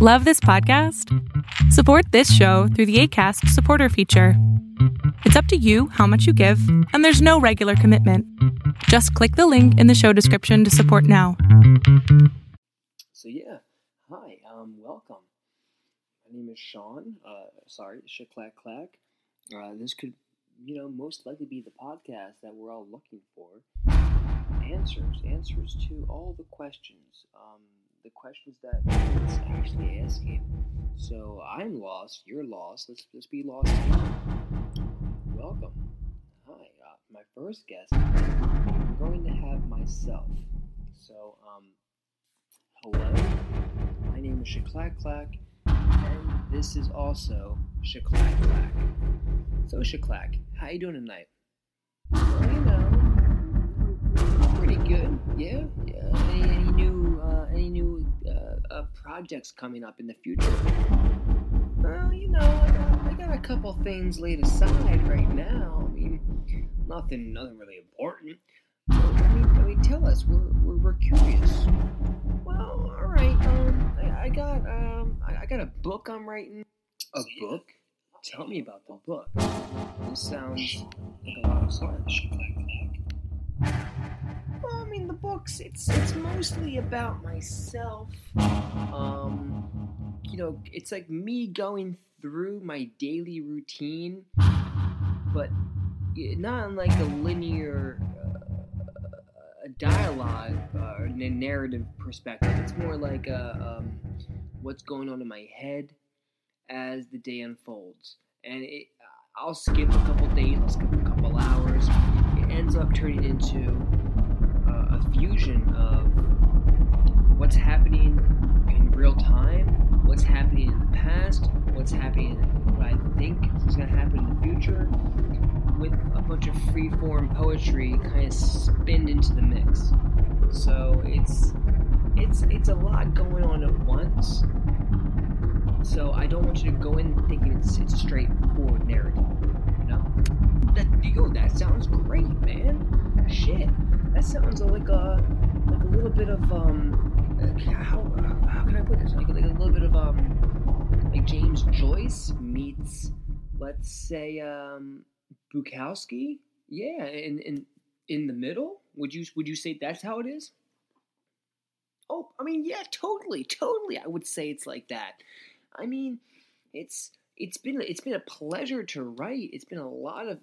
Love this podcast? Support this show through the ACAST supporter feature. It's up to you how much you give, and there's no regular commitment. Just click the link in the show description to support now. So yeah, hi, welcome. My name is Sha-Clack-Clack. This could, most likely be the podcast that we're all looking for. Answers to all the questions. The questions that it's actually asking. So I'm lost, you're lost, let's just be lost together. Welcome. Hi, my first guest, I'm going to have myself. So, hello, my name is Sha-Clack-Clack, and this is also Sha-Clack-Clack. So Sha-Clack, how you doing tonight? Pretty good, yeah. Any new projects coming up in the future? Well, I got a couple things laid aside right now. I mean, nothing really important. I mean, tell us. We're curious. Well, all right. I got a book I'm writing. A book? Tell me about the book. This sounds like a lot of storage. Well, I mean, the books, it's mostly about myself. It's like me going through my daily routine, but not in like a linear dialogue or a narrative perspective. It's more like what's going on in my head as the day unfolds. And I'll skip a couple days, I'll skip a couple hours. It ends up turning into a fusion of what's happening in real time, what's happening in the past, what's happening, what I think is going to happen in the future, with a bunch of free-form poetry kind of spinned into the mix. So it's a lot going on at once. So I don't want you to go in thinking it's straightforward narrative. That sounds great, man. Shit. That sounds like a little bit of how can I put this? Like a little bit of like James Joyce meets, let's say, Bukowski. Yeah, in the middle. Would you say that's how it is? Oh, I mean, yeah, totally. I would say it's like that. I mean, it's been a pleasure to write. It's been a lot of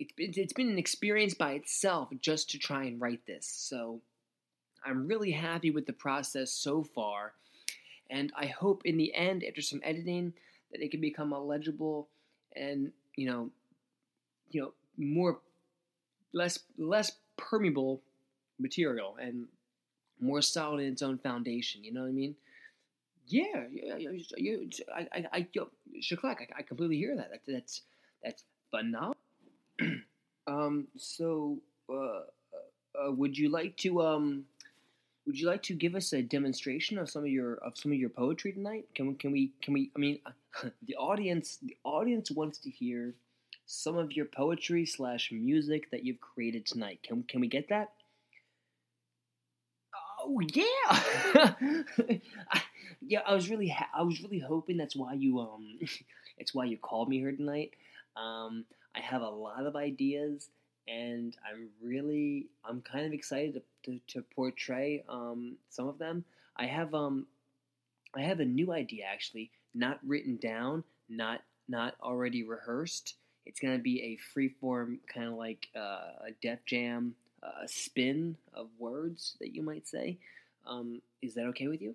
it's been an experience by itself just to try and write this. So I'm really happy with the process so far, and I hope in the end, after some editing, that it can become a legible and more less permeable material and more solid in its own foundation. You know what I mean? Sha-Clack, I completely hear that. That's phenomenal. So, would you like to give us a demonstration of some of your poetry tonight? Can we? I mean, the audience wants to hear some of your poetry / music that you've created tonight. Can we get that? Oh yeah. I was really hoping that's why you called me here tonight. I have a lot of ideas, and I'm kind of excited to portray some of them. I have a new idea actually, not written down, not already rehearsed. It's gonna be a freeform kind of like a Def Jam spin of words that you might say. Is that okay with you?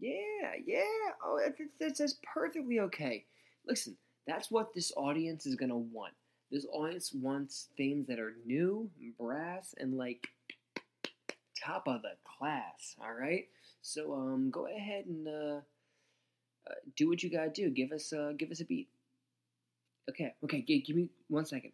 Yeah. Oh, that's perfectly okay. Listen, that's what this audience is going to want. This audience wants things that are new, and brass, and like top of the class, all right? So go ahead and do what you got to do. Give us a beat. Okay, give me one second.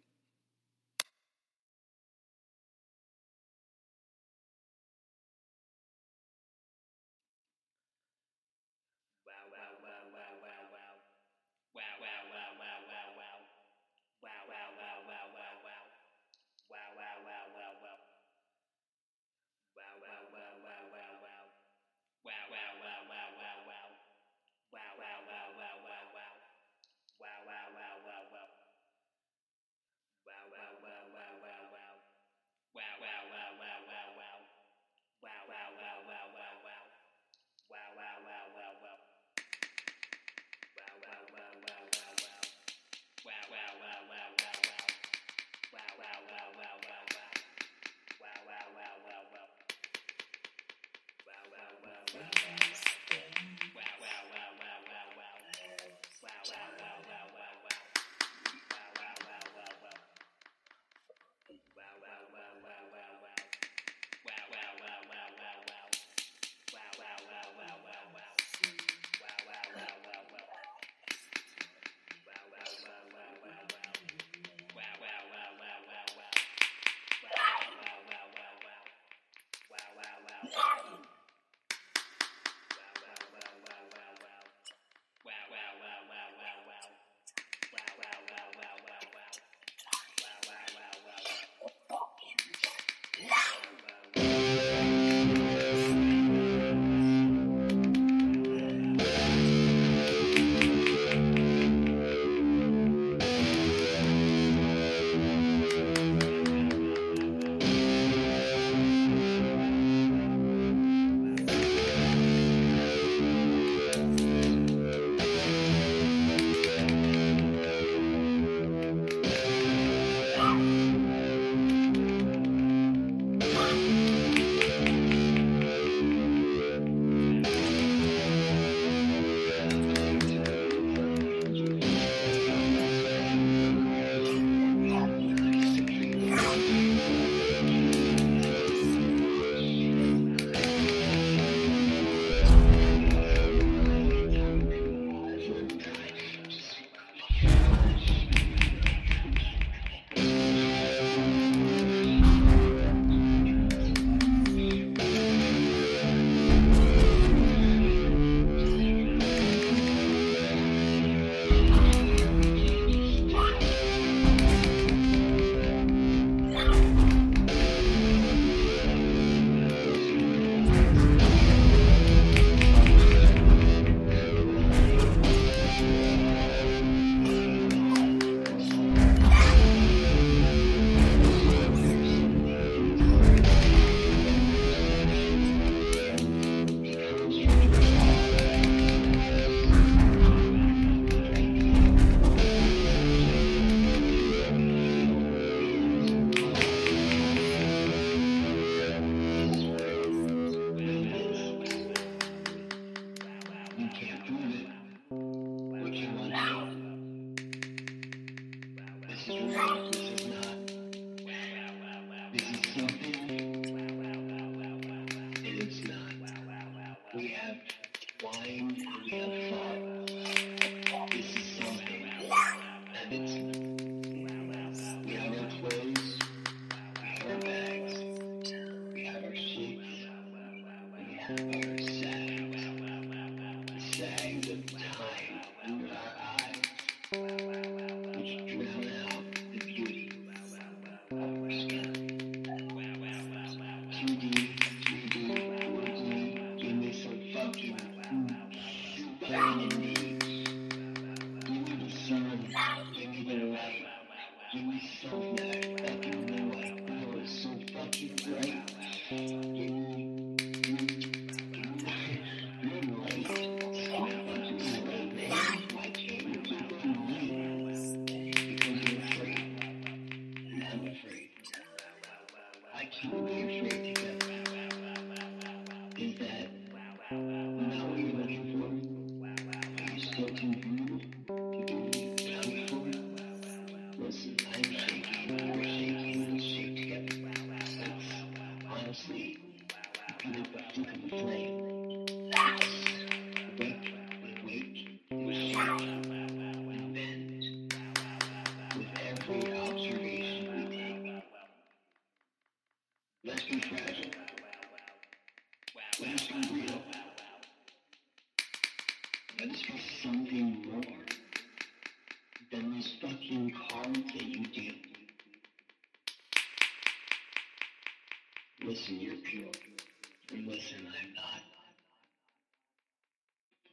Wow.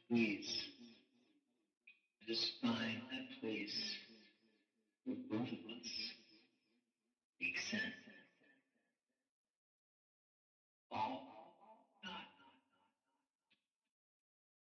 Please, just find that place for both of us.